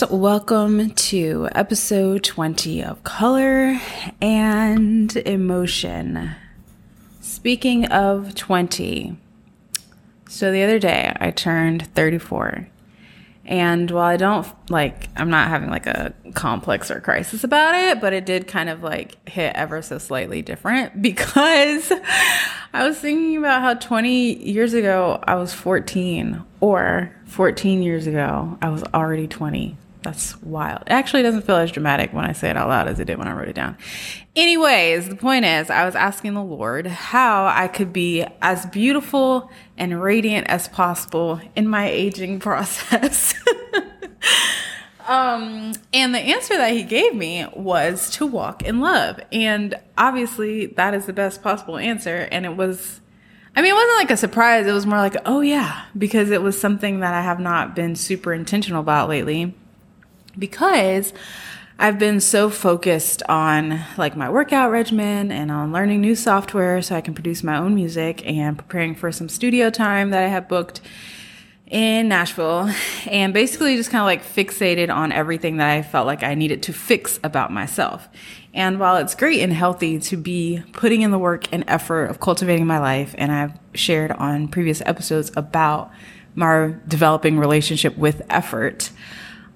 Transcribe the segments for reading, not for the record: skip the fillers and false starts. guys, welcome to episode 20 of Color and Emotion. Speaking of 20, so the other day I turned 34, and while I don't, I'm not having a complex or crisis about it, but it did kind of hit ever so slightly different because I was thinking about how 20 years ago I was 14, or 14 years ago, I was already 20. That's wild. It actually doesn't feel as dramatic when I say it out loud as it did when I wrote it down. Anyways, the point is, I was asking the Lord how I could be as beautiful and radiant as possible in my aging process. And the answer that he gave me was to walk in love. And obviously, that is the best possible answer. And it was... it wasn't a surprise. It was more oh yeah, because it was something that I have not been super intentional about lately because I've been so focused on my workout regimen and on learning new software so I can produce my own music and preparing for some studio time that I have booked in Nashville, and basically just fixated on everything that I felt I needed to fix about myself. And while it's great and healthy to be putting in the work and effort of cultivating my life, and I've shared on previous episodes about my developing relationship with effort,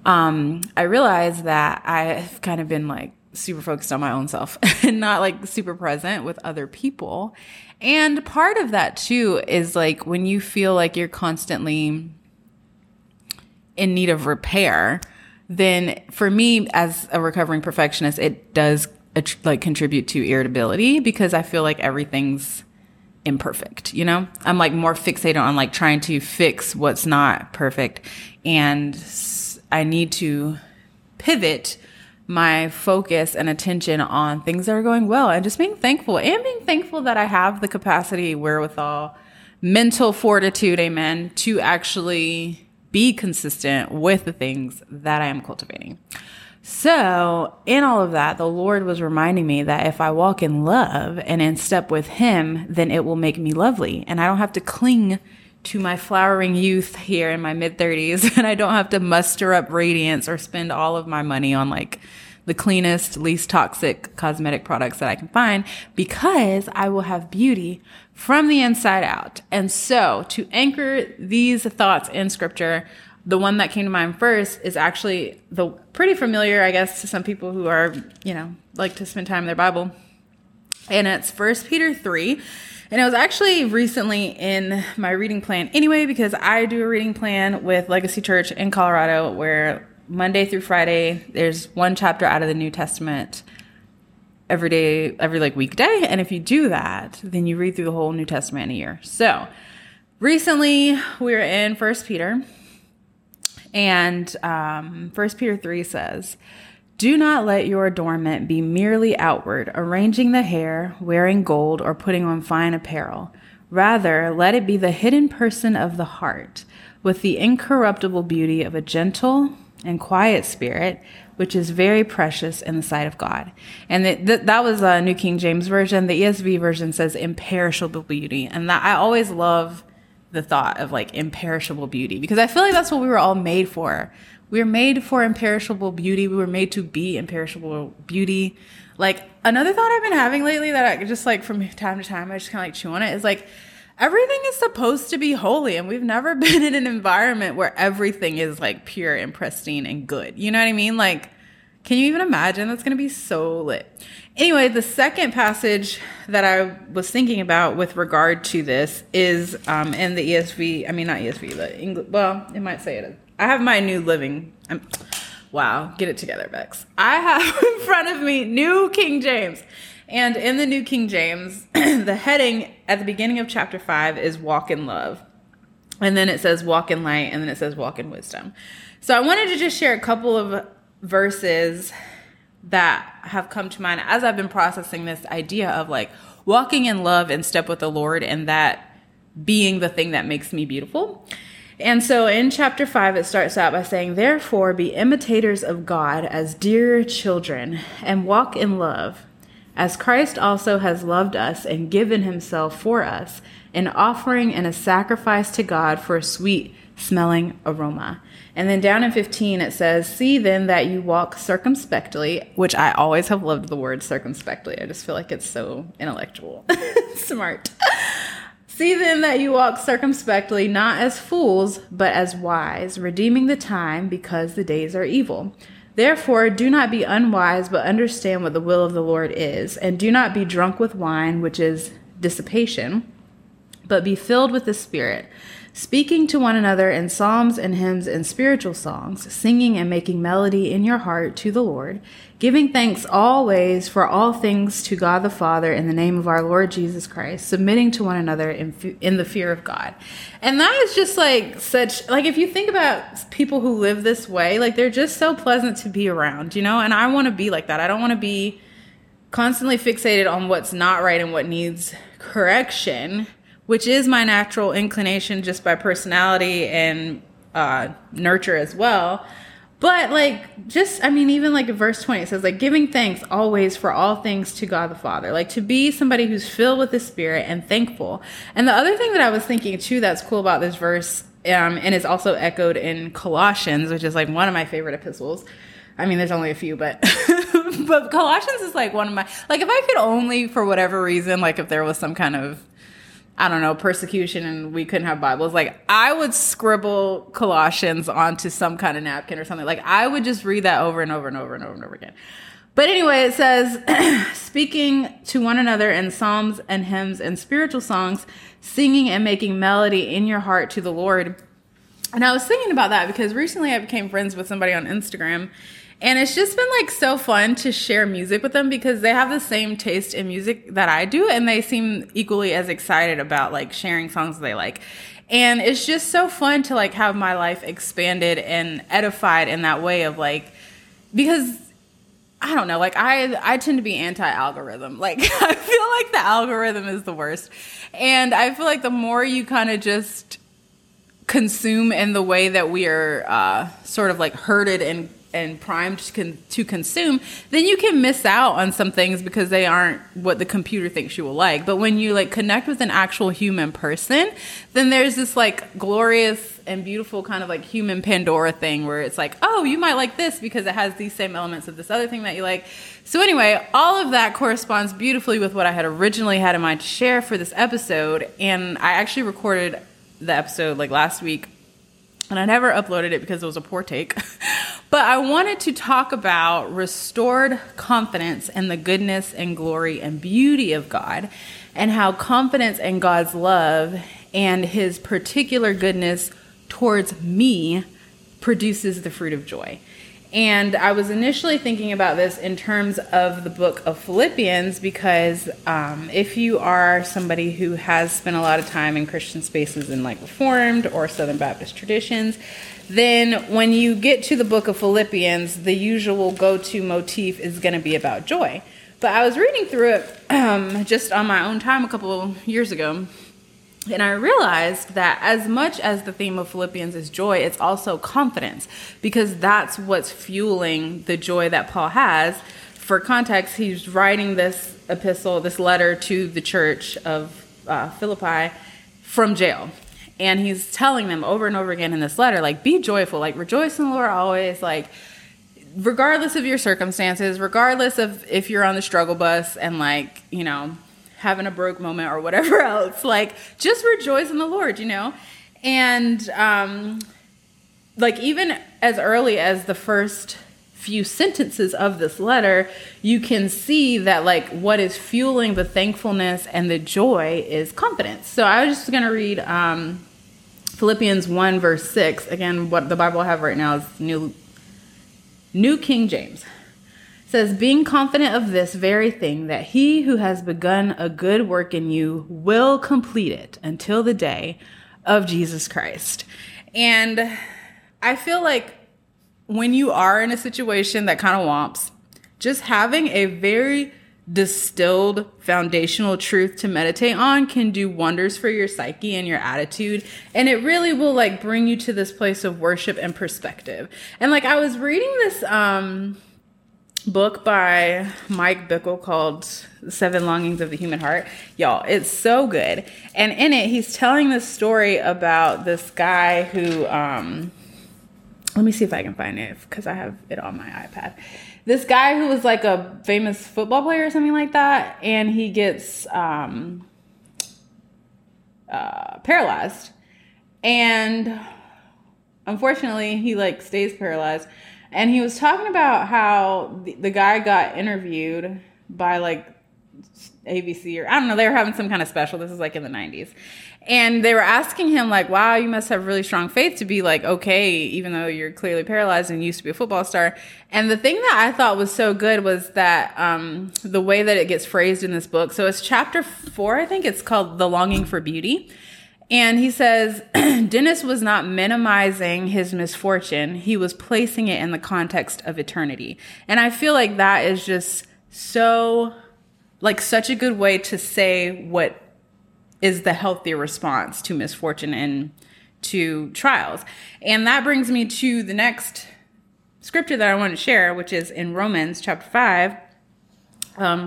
I realized that I've kind of been super focused on my own self and not super present with other people. And part of that too is when you feel you're constantly in need of repair, then for me as a recovering perfectionist, it does contribute to irritability because I feel everything's imperfect, I'm more fixated on trying to fix what's not perfect, and I need to pivot my focus and attention on things that are going well and just being thankful that I have the capacity, wherewithal, mental fortitude, amen, to actually be consistent with the things that I am cultivating. So in all of that, the Lord was reminding me that if I walk in love and in step with him, then it will make me lovely. And I don't have to cling to my flowering youth here in my mid-30s, and I don't have to muster up radiance or spend all of my money on the cleanest, least toxic cosmetic products that I can find, because I will have beauty from the inside out. And so to anchor these thoughts in scripture, the one that came to mind first is actually the pretty familiar, I guess, to some people who are, like to spend time in their Bible. And it's 1 Peter 3. And it was actually recently in my reading plan anyway, because I do a reading plan with Legacy Church in Colorado where Monday through Friday, there's one chapter out of the New Testament every day, every weekday. And if you do that, then you read through the whole New Testament in a year. So recently we were in 1 Peter, and 1 Peter 3 says, "Do not let your adornment be merely outward, arranging the hair, wearing gold, or putting on fine apparel. Rather, let it be the hidden person of the heart, with the incorruptible beauty of a gentle and quiet spirit, which is very precious in the sight of God." And that was a New King James Version. The ESV version says imperishable beauty. And that, I always love the thought of imperishable beauty, because I feel that's what we were all made for. We were made for imperishable beauty. We were made to be imperishable beauty. Another thought I've been having lately that I just from time to time, I just chew on it is everything is supposed to be holy. And we've never been in an environment where everything is pure and pristine and good. You know what I mean? Can you even imagine? That's going to be so lit. Anyway, the second passage that I was thinking about with regard to this is in the ESV. I mean, not ESV, but English. Well, it might say it. I have my New Living. Wow, get it together, Bex. I have in front of me New King James. And in the New King James, the heading at the beginning of chapter 5 is walk in love. And then it says walk in light. And then it says walk in wisdom. So I wanted to just share a couple of verses that have come to mind as I've been processing this idea of walking in love and step with the Lord, and that being the thing that makes me beautiful. And so in chapter 5, it starts out by saying, "Therefore be imitators of God as dear children, and walk in love, as Christ also has loved us and given himself for us, an offering and a sacrifice to God for a sweet smelling aroma. And then down in 15, it says, see then that you walk circumspectly, which I always have loved the word circumspectly. I just feel like it's so intellectual, smart. See then that you walk circumspectly, not as fools, but as wise, redeeming the time because the days are evil. Therefore, do not be unwise, but understand what the will of the Lord is, and do not be drunk with wine, which is dissipation, but be filled with the Spirit, speaking to one another in psalms and hymns and spiritual songs, singing and making melody in your heart to the Lord, giving thanks always for all things to God the Father in the name of our Lord Jesus Christ, submitting to one another in the fear of God. And that is just like such, like if you think about people who live this way, like they're just so pleasant to be around, you know, and I want to be like that. I don't want to be constantly fixated on what's not right and what needs correction, which is my natural inclination just by personality and nurture as well. But like, just, I mean, even like in verse 20, it says like giving thanks always for all things to God the Father, like to be somebody who's filled with the Spirit and thankful. And the other thing that I was thinking too, that's cool about this verse, and it's also echoed in Colossians, which is like one of my favorite epistles. I mean, there's only a few, but, but Colossians is like one of my, like if I could only for whatever reason, like if there was some kind of, I don't know, persecution and we couldn't have Bibles, like I would scribble Colossians onto some kind of napkin or something. Like I would just read that over and over and over and over and over again. But anyway, it says, speaking to one another in psalms and hymns and spiritual songs, singing and making melody in your heart to the Lord. And I was thinking about that because recently I became friends with somebody on Instagram, and it's just been like so fun to share music with them because they have the same taste in music that I do. And they seem equally as excited about like sharing songs they like. And it's just so fun to like have my life expanded and edified in that way of like, because I don't know, like I tend to be anti-algorithm. Like I feel like the algorithm is the worst. And I feel like the more you kind of just consume in the way that we are sort of like herded and primed to consume, then you can miss out on some things because they aren't what the computer thinks you will like. But when you like connect with an actual human person, then there's this like glorious and beautiful kind of like human Pandora thing where it's like, oh, you might like this because it has these same elements of this other thing that you like. So anyway, all of that corresponds beautifully with what I had originally had in mind to share for this episode. And I actually recorded the episode like last week, and I never uploaded it because it was a poor take. But I wanted to talk about restored confidence in the goodness and glory and beauty of God, and how confidence in God's love and his particular goodness towards me produces the fruit of joy. And I was initially thinking about this in terms of the book of Philippians, because if you are somebody who has spent a lot of time in Christian spaces in like Reformed or Southern Baptist traditions, then when you get to the book of Philippians, the usual go-to motif is going to be about joy. But I was reading through it just on my own time a couple years ago, and I realized that as much as the theme of Philippians is joy, it's also confidence, because that's what's fueling the joy that Paul has. For context, he's writing this epistle, this letter to the church of Philippi from jail. And he's telling them over and over again in this letter, like, be joyful, like rejoice in the Lord always, like regardless of your circumstances, regardless of if you're on the struggle bus and like, you know, having a broke moment or whatever else, like just rejoice in the Lord, you know? And like even as early as the first few sentences of this letter, you can see that like what is fueling the thankfulness and the joy is confidence. So I was just going to read Philippians 1 verse 6. Again, what the Bible I have right now is New King James. Says, being confident of this very thing, that he who has begun a good work in you will complete it until the day of Jesus Christ. And I feel like when you are in a situation that kind of womps, just having a very distilled foundational truth to meditate on can do wonders for your psyche and your attitude. And it really will like bring you to this place of worship and perspective. And like I was reading this book by Mike Bickle called Seven Longings of the Human Heart. Y'all, it's so good. And in it, he's telling this story about this guy who, let me see if I can find it because I have it on my iPad. This guy who was like a famous football player or something like that, and he gets paralyzed. And unfortunately, he like stays paralyzed. And he was talking about how the guy got interviewed by like ABC or I don't know, they were having some kind of special. This is like in the 90s. And they were asking him like, wow, you must have really strong faith to be like, okay, even though you're clearly paralyzed and used to be a football star. And the thing that I thought was so good was that the way that it gets phrased in this book. So it's chapter 4, I think it's called The Longing for Beauty. And he says, Dennis was not minimizing his misfortune. He was placing it in the context of eternity. And I feel like that is just so, like, such a good way to say what is the healthier response to misfortune and to trials. And that brings me to the next scripture that I want to share, which is in Romans chapter 5,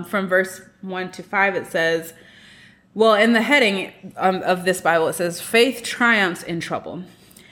from verse 1-5, it says, well, in the heading of this Bible, it says, faith triumphs in trouble.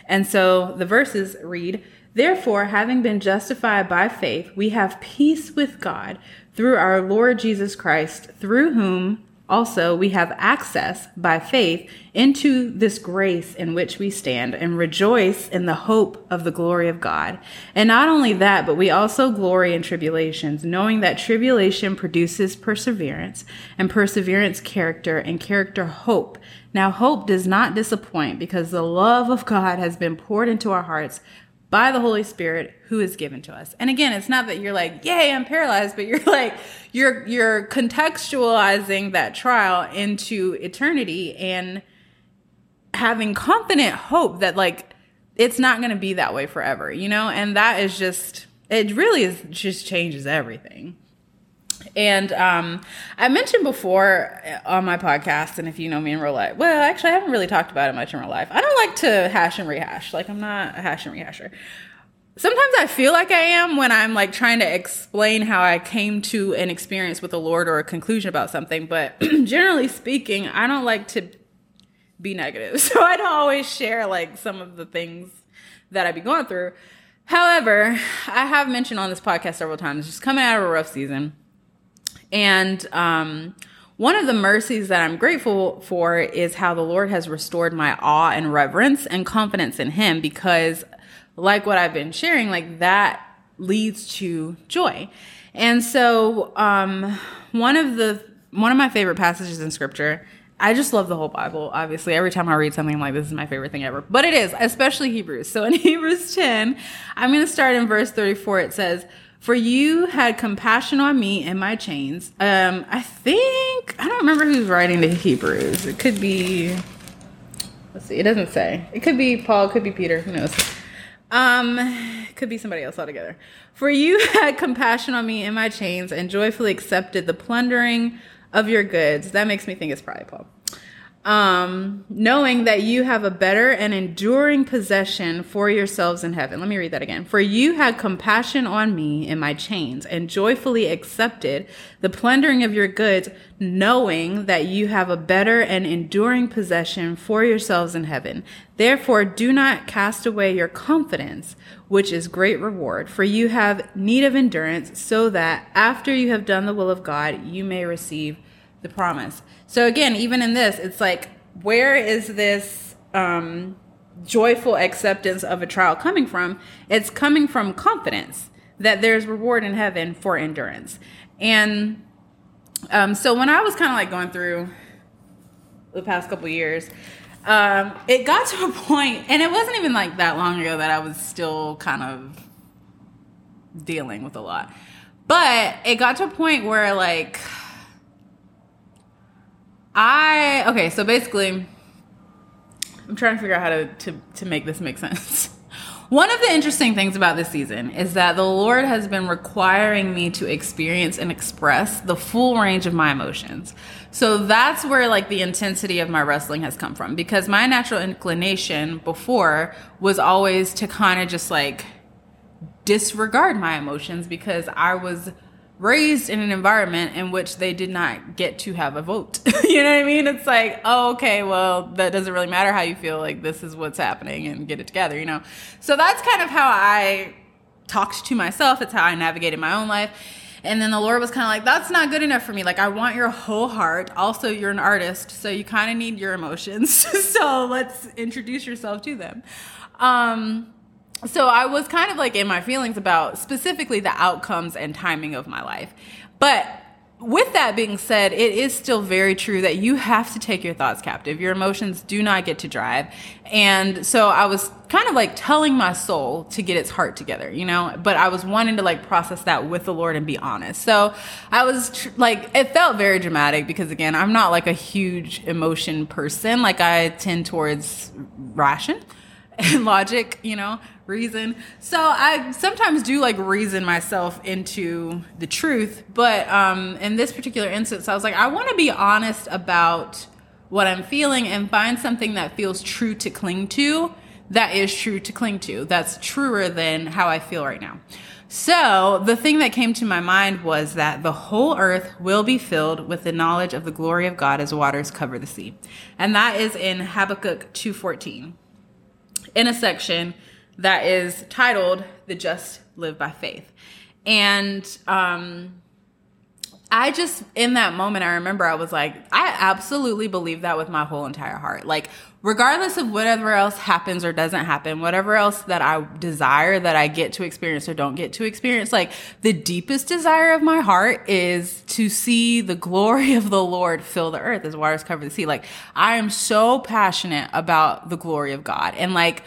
And so the verses read, therefore, having been justified by faith, we have peace with God through our Lord Jesus Christ, through whom also we have access by faith into this grace in which we stand and rejoice in the hope of the glory of God. And not only that, but we also glory in tribulations, knowing that tribulation produces perseverance, and perseverance character, and character hope. Now hope does not disappoint because the love of God has been poured into our hearts by the Holy Spirit who is given to us. And again, it's not that you're like, yay, I'm paralyzed, but you're like, you're contextualizing that trial into eternity and having confident hope that like, it's not going to be that way forever, you know? And that is just, it really is just changes everything. And I mentioned before on my podcast, and if you know me in real life, well, actually, I haven't really talked about it much in real life. I don't like to hash and rehash. Like, I'm not a hash and rehasher. Sometimes I feel like I am when I'm like trying to explain how I came to an experience with the Lord or a conclusion about something. But generally speaking, I don't like to be negative. So I don't always share like some of the things that I be going through. However, I have mentioned on this podcast several times, just coming out of a rough season. And one of the mercies that I'm grateful for is how the Lord has restored my awe and reverence and confidence in him, because like what I've been sharing, like that leads to joy. And so one of my favorite passages in scripture, I just love the whole Bible. Obviously, every time I read something, I'm like, this is my favorite thing ever. But it is, especially Hebrews. So in Hebrews 10, I'm going to start in verse 34. It says, for you had compassion on me in my chains. I don't remember who's writing to Hebrews. It could be, let's see, it doesn't say. It could be Paul, it could be Peter, who knows. It could be somebody else altogether. For you had compassion on me in my chains and joyfully accepted the plundering of your goods. That makes me think it's probably Paul. Knowing that you have a better and enduring possession for yourselves in heaven. Let me read that again. For you had compassion on me in my chains and joyfully accepted the plundering of your goods, knowing that you have a better and enduring possession for yourselves in heaven. Therefore, do not cast away your confidence, which is great reward, for you have need of endurance, so that after you have done the will of God, you may receive the promise. So again, even in this, it's like, where is this joyful acceptance of a trial coming from? It's coming from confidence that there's reward in heaven for endurance. And so when I was kind of like going through the past couple years, it got to a point, and it wasn't even like that long ago that I was still kind of dealing with a lot. But it got to a point where like, so basically, I'm trying to figure out how to make this make sense. One of the interesting things about this season is that the Lord has been requiring me to experience and express the full range of my emotions. So that's where like the intensity of my wrestling has come from, because my natural inclination before was always to kind of just like disregard my emotions because I was raised in an environment in which they did not get to have a vote. You know what I mean? It's like, oh, okay, well, that doesn't really matter how you feel. Like, this is what's happening and get it together, you know? So that's kind of how I talked to myself. It's how I navigated my own life. And then the Lord was kind of like, that's not good enough for me. Like, I want your whole heart. Also, you're an artist, so you kind of need your emotions. So let's introduce yourself to them. So I was kind of like in my feelings about specifically the outcomes and timing of my life. But with that being said, it is still very true that you have to take your thoughts captive. Your emotions do not get to drive. And so I was kind of like telling my soul to get its heart together, you know, but I was wanting to like process that with the Lord and be honest. So I was like, it felt very dramatic because again, I'm not like a huge emotion person. Like I tend towards ration and logic, you know, reason. So I sometimes do like reason myself into the truth. But in this particular instance, I was like, I want to be honest about what I'm feeling and find something that feels true to cling to. That is true to cling to. That's truer than how I feel right now. So the thing that came to my mind was that the whole earth will be filled with the knowledge of the glory of God as waters cover the sea. And that is in Habakkuk 2:14. In a section that is titled The Just Live by Faith. And I just, in that moment, I remember I was like, I absolutely believe that with my whole entire heart. Like, regardless of whatever else happens or doesn't happen, whatever else that I desire that I get to experience or don't get to experience, like the deepest desire of my heart is to see the glory of the Lord fill the earth as waters cover the sea. Like, I am so passionate about the glory of God. And like,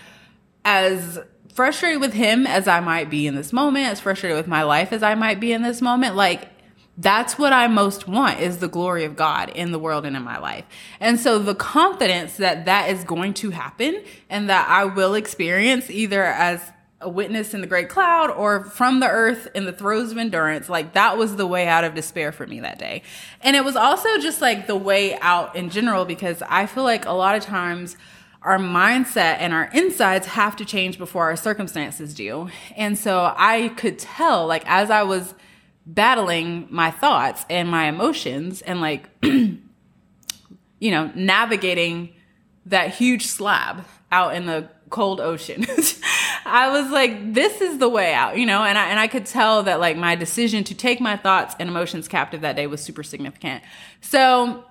as frustrated with him as I might be in this moment, as frustrated with my life as I might be in this moment, like, that's what I most want is the glory of God in the world and in my life. And so the confidence that that is going to happen and that I will experience either as a witness in the great cloud or from the earth in the throes of endurance, like that was the way out of despair for me that day. And it was also just like the way out in general, because I feel like a lot of times our mindset and our insides have to change before our circumstances do. And so I could tell, like, as I was battling my thoughts and my emotions and like, you know, navigating that huge slab out in the cold ocean, I was like, this is the way out, you know? And I could tell that like my decision to take my thoughts and emotions captive that day was super significant. So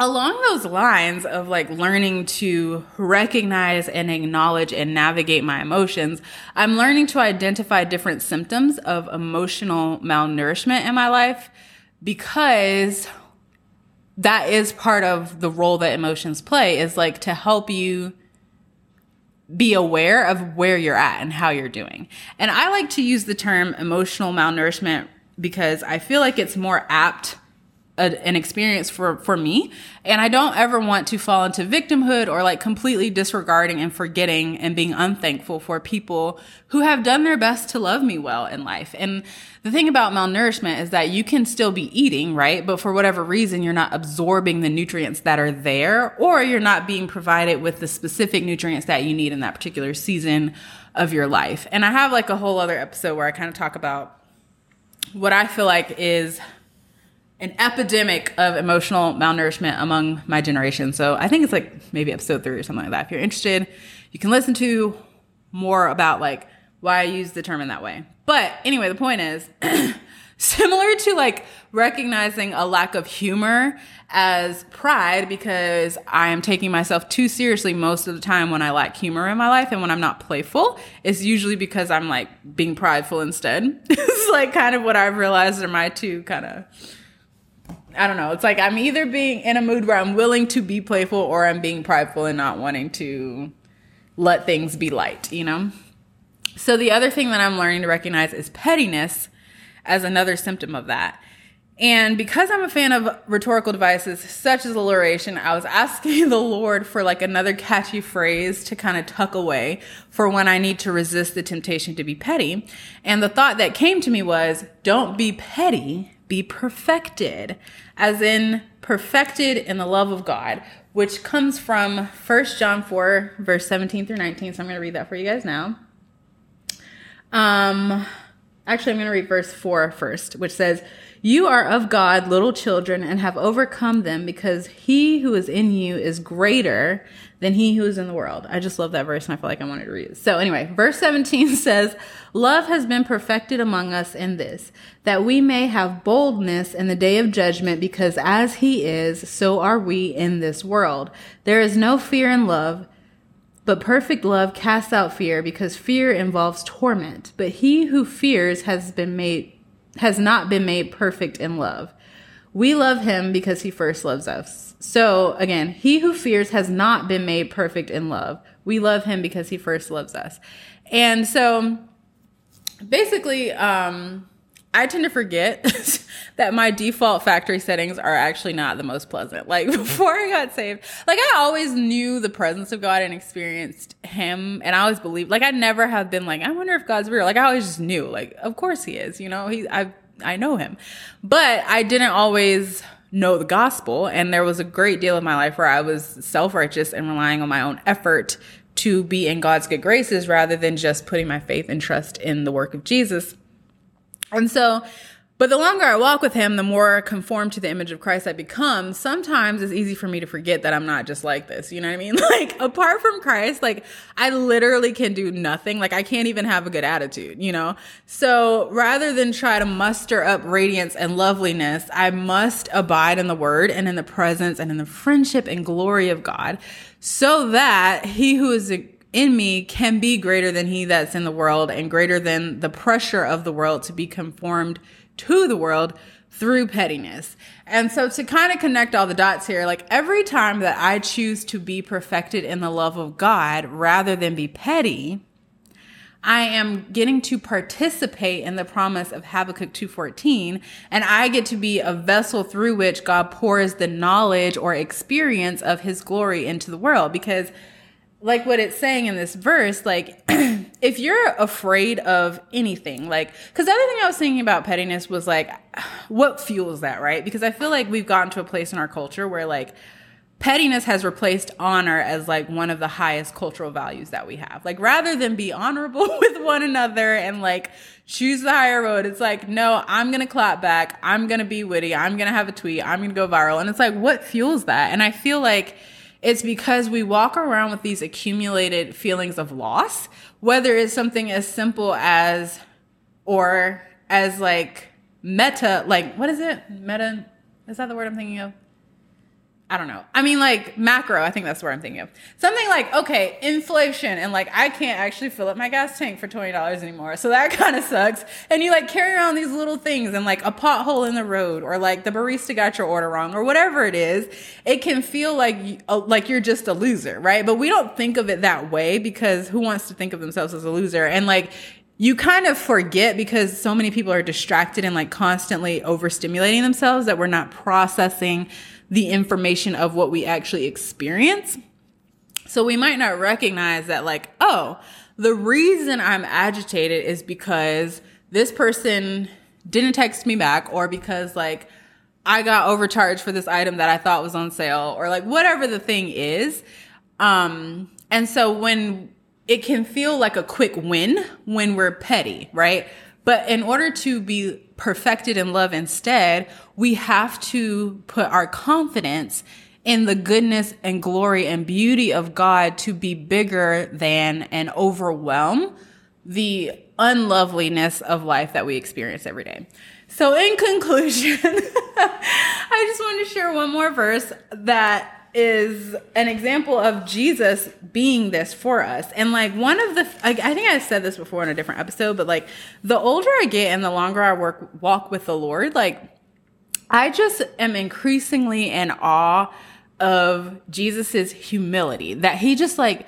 along those lines of like learning to recognize and acknowledge and navigate my emotions, I'm learning to identify different symptoms of emotional malnourishment in my life, because that is part of the role that emotions play, is like to help you be aware of where you're at and how you're doing. And I like to use the term emotional malnourishment because I feel like it's more apt an experience for me. And I don't ever want to fall into victimhood or like completely disregarding and forgetting and being unthankful for people who have done their best to love me well in life. And the thing about malnourishment is that you can still be eating, right? But for whatever reason, you're not absorbing the nutrients that are there, or you're not being provided with the specific nutrients that you need in that particular season of your life. And I have like a whole other episode where I kind of talk about what I feel like is an epidemic of emotional malnourishment among my generation. So I think it's like maybe episode 3 or something like that. If you're interested, you can listen to more about like why I use the term in that way. But anyway, the point is similar to like recognizing a lack of humor as pride, because I am taking myself too seriously most of the time when I lack humor in my life. And when I'm not playful, it's usually because I'm like being prideful instead. It's like kind of what I've realized are my two kind of, I don't know. It's like I'm either being in a mood where I'm willing to be playful, or I'm being prideful and not wanting to let things be light, you know? So the other thing that I'm learning to recognize is pettiness as another symptom of that. And because I'm a fan of rhetorical devices such as alliteration, I was asking the Lord for like another catchy phrase to kind of tuck away for when I need to resist the temptation to be petty. And the thought that came to me was, don't be petty, be perfected, as in perfected in the love of God, which comes from 1 John 4, verse 17 through 19. So I'm going to read that for you guys now. Actually, I'm going to read verse 4 first, which says, "You are of God, little children, and have overcome them, because he who is in you is greater than he who is in the world." I just love that verse, and I feel like I wanted to read it. So anyway, verse 17 says, "Love has been perfected among us in this, that we may have boldness in the day of judgment, because as he is, so are we in this world. There is no fear in love, but perfect love casts out fear, because fear involves torment. But he who fears has not been made perfect in love. We love him because he first loves us." So again, he who fears has not been made perfect in love. We love him because he first loves us. And so basically, I tend to forget that my default factory settings are actually not the most pleasant. Like, before I got saved, like, I always knew the presence of God and experienced him. And I always believed, like, I never have been like, I wonder if God's real. Like, I always just knew, like, of course he is, you know, I know him, but I didn't always know the gospel. And there was a great deal of my life where I was self-righteous and relying on my own effort to be in God's good graces, rather than just putting my faith and trust in the work of Jesus. And so, but the longer I walk with him, the more conformed to the image of Christ I become. Sometimes it's easy for me to forget that I'm not just like this. You know what I mean? Like, apart from Christ, like, I literally can do nothing. Like, I can't even have a good attitude, you know? So rather than try to muster up radiance and loveliness, I must abide in the word and in the presence and in the friendship and glory of God, so that he who is in me can be greater than he that's in the world, and greater than the pressure of the world to be conformed to the world through pettiness. And so, to kind of connect all the dots here, like, every time that I choose to be perfected in the love of God rather than be petty, I am getting to participate in the promise of Habakkuk 2:14, and I get to be a vessel through which God pours the knowledge or experience of his glory into the world. Because, like, what it's saying in this verse, like, if you're afraid of anything, like, because the other thing I was thinking about pettiness was, like, what fuels that, right? Because I feel like we've gotten to a place in our culture where, like, pettiness has replaced honor as, like, one of the highest cultural values that we have. Like, rather than be honorable with one another and, like, choose the higher road, it's like, no, I'm going to clap back. I'm going to be witty. I'm going to have a tweet. I'm going to go viral. And it's like, what fuels that? And I feel like it's because we walk around with these accumulated feelings of loss, whether it's something as simple as, or as, like, meta, like, what is it? Meta, is that the word I'm thinking of? I don't know. I mean, like, macro, I think that's the word I'm thinking of. Something like, okay, inflation, and, like, I can't actually fill up my gas tank for $20 anymore, so that kind of sucks. And you, like, carry around these little things, and, like, a pothole in the road, or, like, the barista got your order wrong, or whatever it is. It can feel like you're just a loser, right? But we don't think of it that way, because who wants to think of themselves as a loser? And, like, you kind of forget, because so many people are distracted and, like, constantly overstimulating themselves, that we're not processing the information of what we actually experience. So we might not recognize that, like, oh, the reason I'm agitated is because this person didn't text me back, or because, like, I got overcharged for this item that I thought was on sale, or, like, whatever the thing is. And so when it can feel like a quick win when we're petty, right? But in order to be perfected in love instead, we have to put our confidence in the goodness and glory and beauty of God to be bigger than and overwhelm the unloveliness of life that we experience every day. So in conclusion, I just wanted to share one more verse that is an example of Jesus being this for us. And, like, one of the, I think I said this before in a different episode, but, like, the older I get and the longer I walk with the Lord, like, I just am increasingly in awe of Jesus's humility, that he just, like,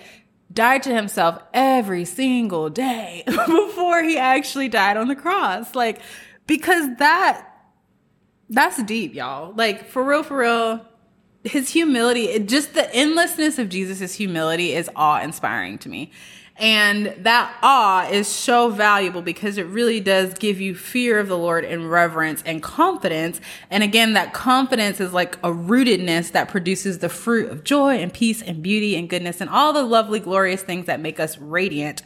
died to himself every single day before he actually died on the cross. Like, because that's deep, y'all. Like, for real, his humility, just the endlessness of Jesus's humility is awe-inspiring to me. And that awe is so valuable, because it really does give you fear of the Lord and reverence and confidence. And again, that confidence is like a rootedness that produces the fruit of joy and peace and beauty and goodness and all the lovely, glorious things that make us radiant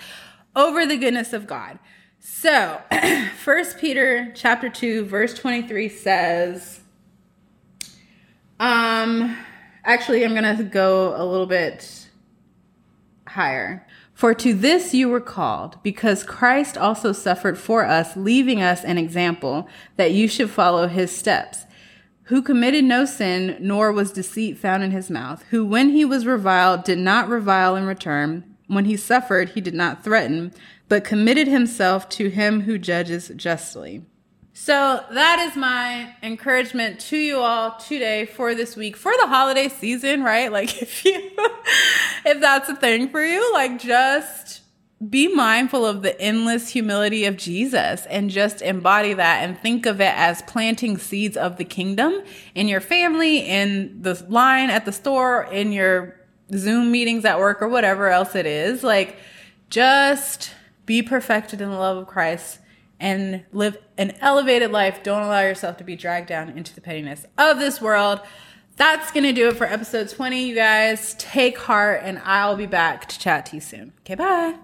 over the goodness of God. So 1 Peter chapter 2, verse 23 says, actually, I'm going to go a little bit higher. For to this you were called, because Christ also suffered for us, leaving us an example that you should follow his steps, who committed no sin, nor was deceit found in his mouth, who when he was reviled did not revile in return, when he suffered he did not threaten, but committed himself to him who judges justly. So that is my encouragement to you all today for this week, for the holiday season, right? Like if that's a thing for you, like just be mindful of the endless humility of Jesus and just embody that and think of it as planting seeds of the kingdom in your family, in the line at the store, in your Zoom meetings at work or whatever else it is. Like just be perfected in the love of Christ and live an elevated life. Don't allow yourself to be dragged down into the pettiness of this world. That's going to do it for episode 20, you guys. Take heart, and I'll be back to chat to you soon. Okay, bye.